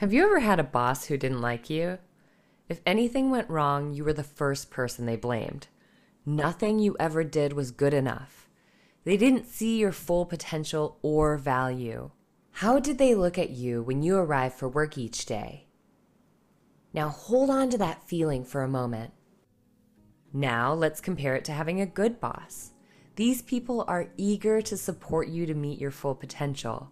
Have you ever had a boss who didn't like you? If anything went wrong, you were the first person they blamed. Nothing you ever did was good enough. They didn't see your full potential or value. How did they look at you when you arrived for work each day? Now hold on to that feeling for a moment. Now let's compare it to having a good boss. These people are eager to support you to meet your full potential.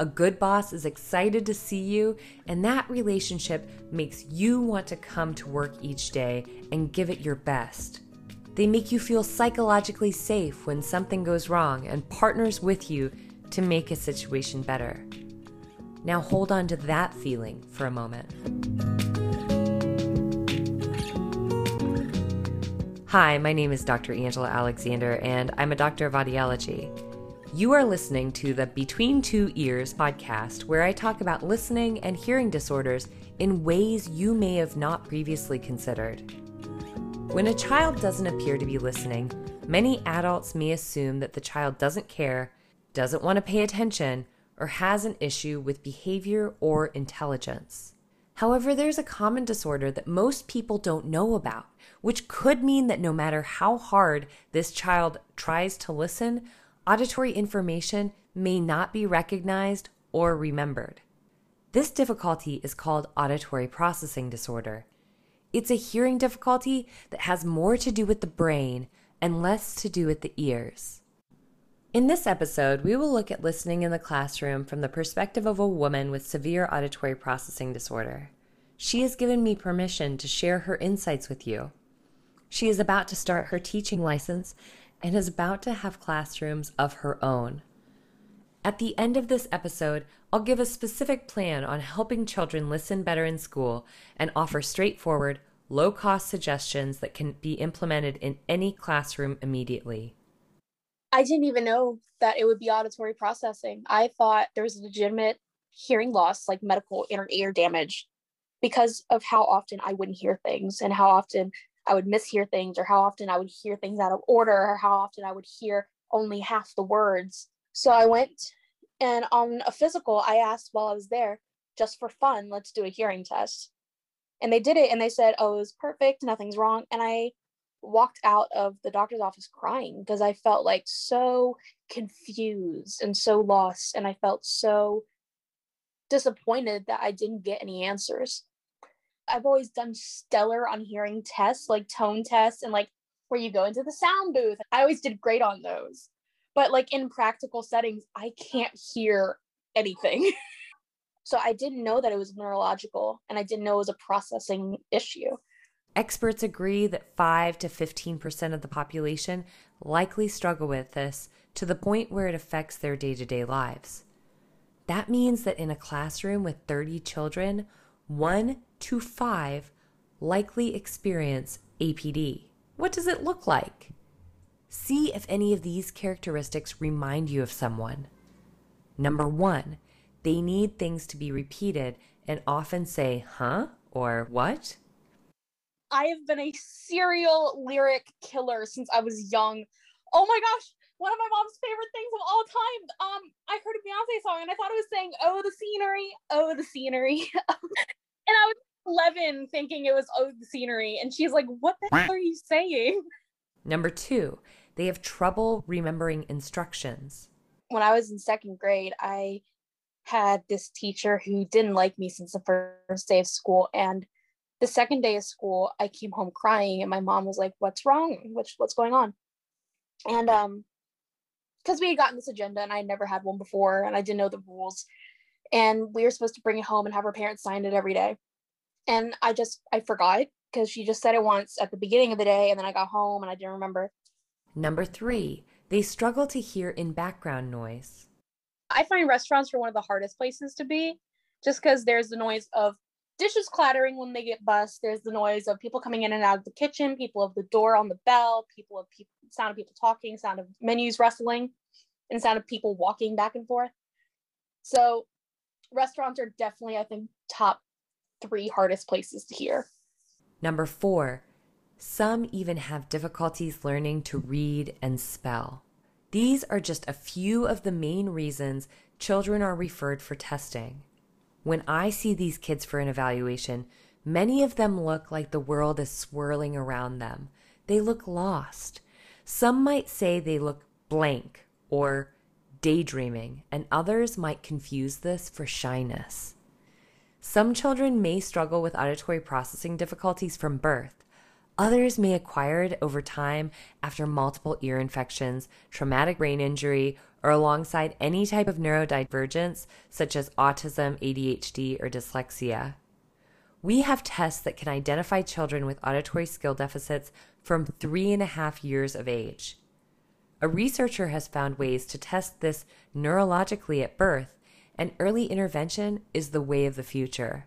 A good boss is excited to see you, and that relationship makes you want to come to work each day and give it your best. They make you feel psychologically safe when something goes wrong and partners with you to make a situation better. Now hold on to that feeling for a moment. Hi, my name is Dr. Angela Alexander, and I'm a doctor of audiology. You are listening to the Between Two Ears podcast, where I talk about listening and hearing disorders in ways you may have not previously considered. When a child doesn't appear to be listening, many adults may assume that the child doesn't care, doesn't want to pay attention, or has an issue with behavior or intelligence. However, there's a common disorder that most people don't know about, which could mean that no matter how hard this child tries to listen, auditory information may not be recognized or remembered. This difficulty is called auditory processing disorder. It's a hearing difficulty that has more to do with the brain and less to do with the ears. In this episode, we will look at listening in the classroom from the perspective of a woman with severe auditory processing disorder. She has given me permission to share her insights with you. She is about to start her teaching license and is about to have classrooms of her own. At the end of this episode, I'll give a specific plan on helping children listen better in school and offer straightforward, low-cost suggestions that can be implemented in any classroom immediately. I didn't even know that it would be auditory processing. I thought there was legitimate hearing loss, like medical inner ear damage, because of how often I wouldn't hear things and how often I would mishear things, or how often I would hear things out of order, or how often I would hear only half the words. So I went, and on a physical, I asked while I was there, just for fun, let's do a hearing test. And they did it, and they said, oh, it was perfect, nothing's wrong. And I walked out of the doctor's office crying because I felt like so confused and so lost, and I felt so disappointed that I didn't get any answers. I've always done stellar on hearing tests, like tone tests and like where you go into the sound booth. I always did great on those. But like in practical settings, I can't hear anything. So I didn't know that it was neurological, and I didn't know it was a processing issue. Experts agree that 5 to 15% of the population likely struggle with this to the point where it affects their day-to-day lives. That means that in a classroom with 30 children, 1 to 5 likely experience APD. What does it look like? See if any of these characteristics remind you of someone. Number 1, they need things to be repeated and often say, huh, or what? I have been a serial lyric killer since I was young. Oh my gosh, one of my mom's favorite things of all time. I heard a Beyonce song and I thought it was saying, oh, the scenery, oh, the scenery. And I was 11 thinking it was, oh, the scenery. And she's like, what the hell are you saying? Number 2, they have trouble remembering instructions. When I was in second grade, I had this teacher who didn't like me since the first day of school. And the second day of school, I came home crying and my mom was like, what's wrong? What's going on? And because we had gotten this agenda and I never had one before and I didn't know the rules. And we were supposed to bring it home and have her parents sign it every day. And I forgot because she just said it once at the beginning of the day. And then I got home and I didn't remember. Number 3, they struggle to hear in background noise. I find restaurants are one of the hardest places to be just because there's the noise of dishes clattering when they get bussed. There's the noise of people coming in and out of the kitchen, people of the door on the bell, sound of people talking, sound of menus rustling, and sound of people walking back and forth. So restaurants are definitely, I think, top 3 hardest places to hear. Number 4, some even have difficulties learning to read and spell. These are just a few of the main reasons children are referred for testing. When I see these kids for an evaluation, many of them look like the world is swirling around them. They look lost. Some might say they look blank or daydreaming, and others might confuse this for shyness. Some children may struggle with auditory processing difficulties from birth. Others may acquire it over time after multiple ear infections, traumatic brain injury, or alongside any type of neurodivergence such as autism, ADHD, or dyslexia. We have tests that can identify children with auditory skill deficits from 3.5 years of age. A researcher has found ways to test this neurologically at birth, and early intervention is the way of the future.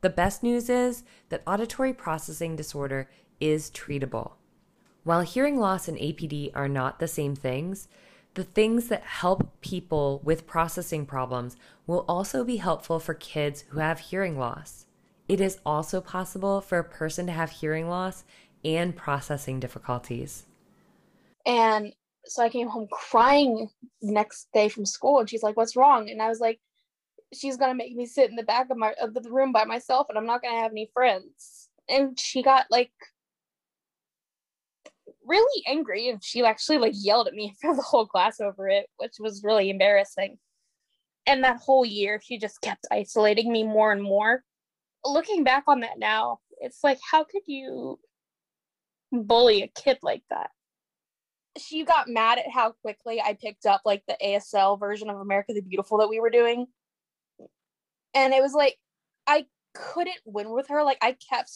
The best news is that auditory processing disorder is treatable. While hearing loss and APD are not the same things, the things that help people with processing problems will also be helpful for kids who have hearing loss. It is also possible for a person to have hearing loss and processing difficulties. And so I came home crying the next day from school, and she's like, "What's wrong?" And I was like, "She's going to make me sit in the back of the room by myself, and I'm not going to have any friends." And she got like really angry, and she actually like yelled at me for the whole class over it, which was really embarrassing. And that whole year, she just kept isolating me more and more. Looking back on that now, it's like, how could you bully a kid like that? She got mad at how quickly I picked up like the ASL version of America the Beautiful that we were doing. And it was like, I couldn't win with her. Like, I kept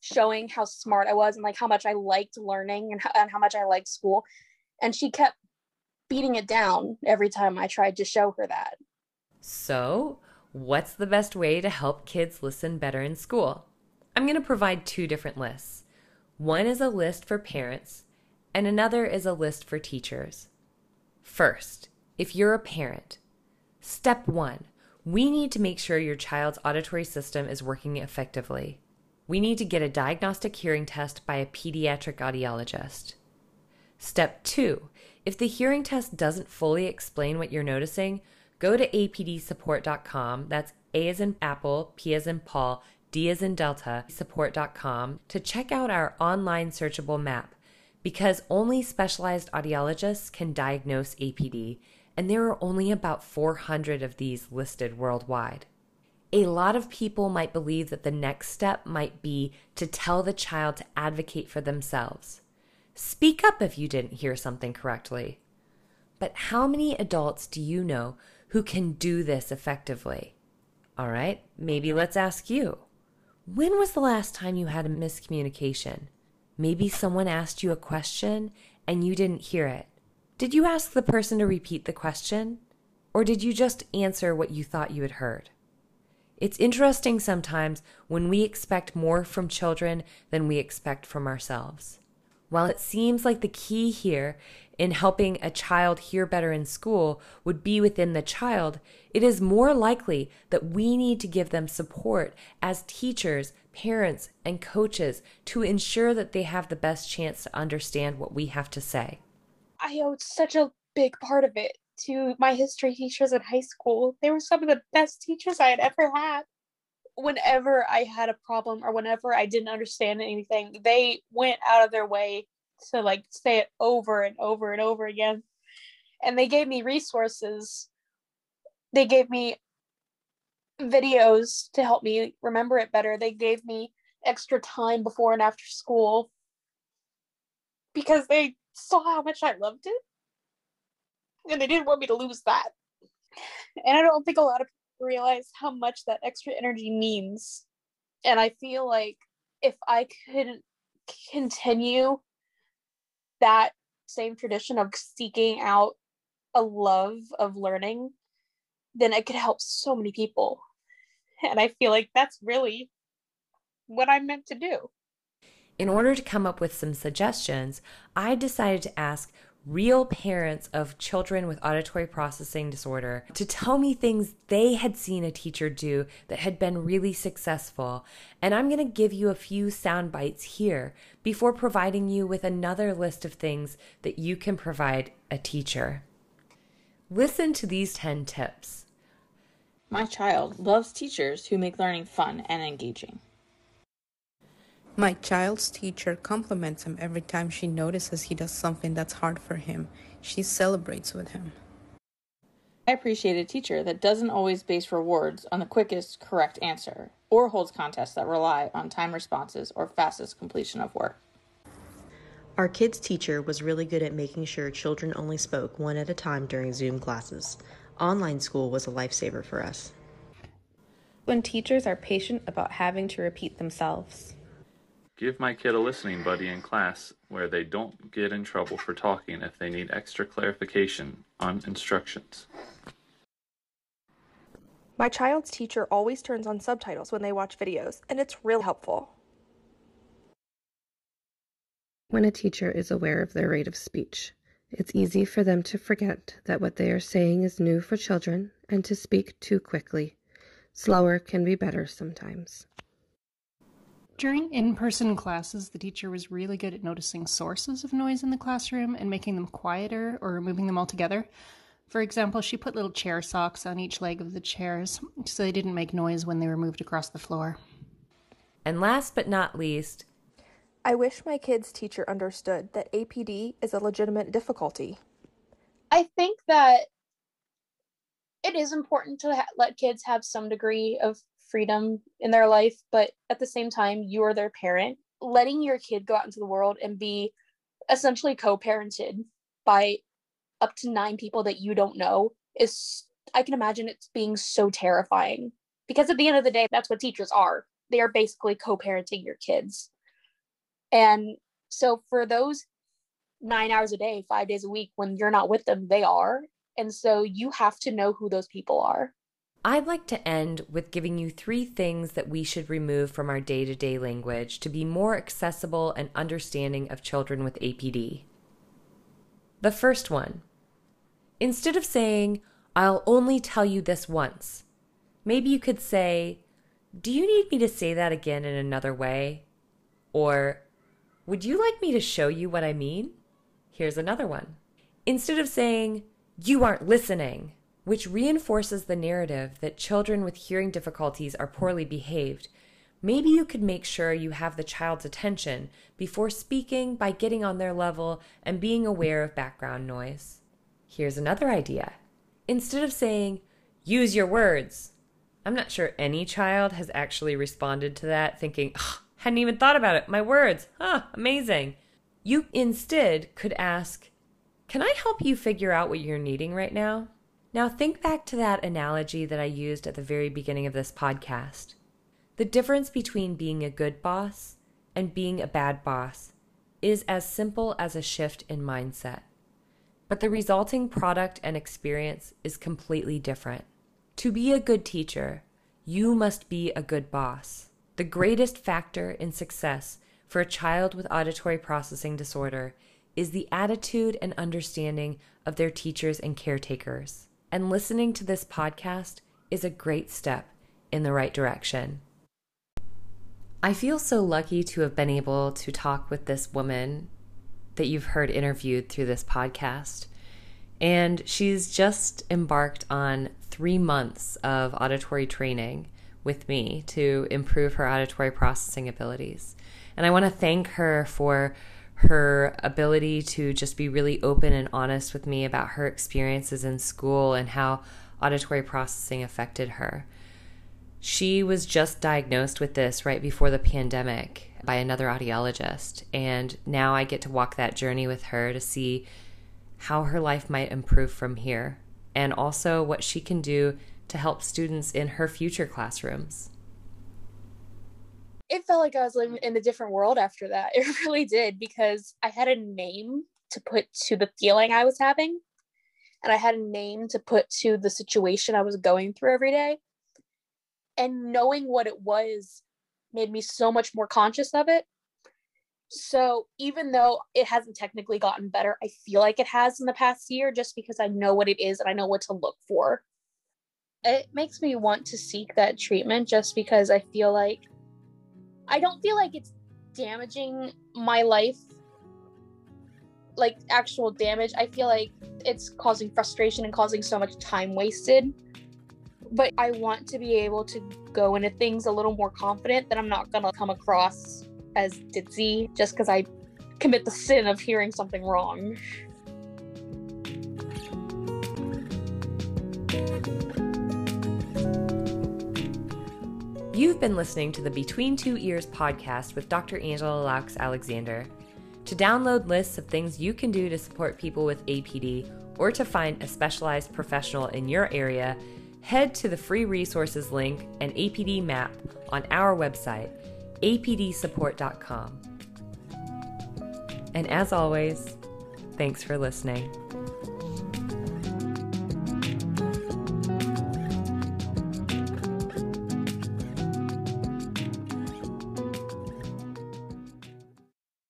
showing how smart I was and like how much I liked learning and how much I liked school. And she kept beating it down every time I tried to show her that. So what's the best way to help kids listen better in school? I'm going to provide two different lists. One is a list for parents and another is a list for teachers. First, if you're a parent, step one, we need to make sure your child's auditory system is working effectively. We need to get a diagnostic hearing test by a pediatric audiologist. Step two, if the hearing test doesn't fully explain what you're noticing, go to APDSupport.com, that's A as in Apple, P as in Paul, D as in Delta, support.com, to check out our online searchable map, because only specialized audiologists can diagnose APD, and there are only about 400 of these listed worldwide. A lot of people might believe that the next step might be to tell the child to advocate for themselves. Speak up if you didn't hear something correctly. But how many adults do you know who can do this effectively? All right, maybe let's ask you. When was the last time you had a miscommunication? Maybe someone asked you a question and you didn't hear it. Did you ask the person to repeat the question, or did you just answer what you thought you had heard? It's interesting sometimes when we expect more from children than we expect from ourselves. While it seems like the key here in helping a child hear better in school would be within the child, it is more likely that we need to give them support as teachers, parents, and coaches to ensure that they have the best chance to understand what we have to say. I owed such a big part of it to my history teachers in high school. They were some of the best teachers I had ever had. Whenever I had a problem or whenever I didn't understand anything, they went out of their way to like say it over and over and over again. And they gave me resources. They gave me videos to help me remember it better. They gave me extra time before and after school because they saw how much I loved it, and they didn't want me to lose that. And I don't think a lot of people realize how much that extra energy means. And I feel like if I could continue that same tradition of seeking out a love of learning, then it could help so many people. And I feel like that's really what I'm meant to do. In order to come up with some suggestions, I decided to ask real parents of children with auditory processing disorder to tell me things they had seen a teacher do that had been really successful. And I'm going to give you a few sound bites here before providing you with another list of things that you can provide a teacher. Listen to these 10 tips. My child loves teachers who make learning fun and engaging. My child's teacher compliments him every time she notices he does something that's hard for him. She celebrates with him. I appreciate a teacher that doesn't always base rewards on the quickest correct answer or holds contests that rely on time responses or fastest completion of work. Our kids' teacher was really good at making sure children only spoke one at a time during Zoom classes. Online school was a lifesaver for us. When teachers are patient about having to repeat themselves. Give my kid a listening buddy in class where they don't get in trouble for talking if they need extra clarification on instructions. My child's teacher always turns on subtitles when they watch videos, and it's really helpful. When a teacher is aware of their rate of speech, it's easy for them to forget that what they are saying is new for children and to speak too quickly. Slower can be better sometimes. During in-person classes, the teacher was really good at noticing sources of noise in the classroom and making them quieter or removing them altogether. For example, she put little chair socks on each leg of the chairs so they didn't make noise when they were moved across the floor. And last but not least, I wish my kids' teacher understood that APD is a legitimate difficulty. I think that it is important to let kids have some degree of freedom in their life, but at the same time, you are their parent. Letting your kid go out into the world and be essentially co-parented by up to 9 people that you don't know is, I can imagine it's being so terrifying, because at the end of the day, that's what teachers are. They are basically co-parenting your kids. And so for those 9 hours a day, 5 days a week, when you're not with them, they are. And so you have to know who those people are. I'd like to end with giving you 3 things that we should remove from our day-to-day language to be more accessible and understanding of children with APD. The first one, instead of saying, "I'll only tell you this once," maybe you could say, "Do you need me to say that again in another way?" Or, "Would you like me to show you what I mean? Here's another one." Instead of saying, "You aren't listening," which reinforces the narrative that children with hearing difficulties are poorly behaved, maybe you could make sure you have the child's attention before speaking by getting on their level and being aware of background noise. Here's another idea. Instead of saying, "Use your words," I'm not sure any child has actually responded to that thinking, "Oh, hadn't even thought about it, my words, amazing." You instead could ask, "Can I help you figure out what you're needing right now?" Now think back to that analogy that I used at the very beginning of this podcast. The difference between being a good boss and being a bad boss is as simple as a shift in mindset. But the resulting product and experience is completely different. To be a good teacher, you must be a good boss. The greatest factor in success for a child with auditory processing disorder is the attitude and understanding of their teachers and caretakers. And listening to this podcast is a great step in the right direction. I feel so lucky to have been able to talk with this woman that you've heard interviewed through this podcast. And she's just embarked on 3 months of auditory training with me to improve her auditory processing abilities. And I want to thank her for her ability to just be really open and honest with me about her experiences in school and how auditory processing affected her. She was just diagnosed with this right before the pandemic by another audiologist, and now I get to walk that journey with her to see how her life might improve from here, and also what she can do to help students in her future classrooms. It felt like I was living in a different world after that. It really did, because I had a name to put to the feeling I was having, and I had a name to put to the situation I was going through every day. And knowing what it was made me so much more conscious of it. So even though it hasn't technically gotten better, I feel like it has in the past year, just because I know what it is and I know what to look for. It makes me want to seek that treatment, just because I feel like, I don't feel like it's damaging my life, like actual damage. I feel like it's causing frustration and causing so much time wasted, but I want to be able to go into things a little more confident that I'm not going to come across as ditzy just because I commit the sin of hearing something wrong. You've been listening to the Between Two Ears podcast with Dr. Angela Alexander. To download lists of things you can do to support people with APD or to find a specialized professional in your area, head to the free resources link and APD map on our website, APDSupport.com. And as always, thanks for listening.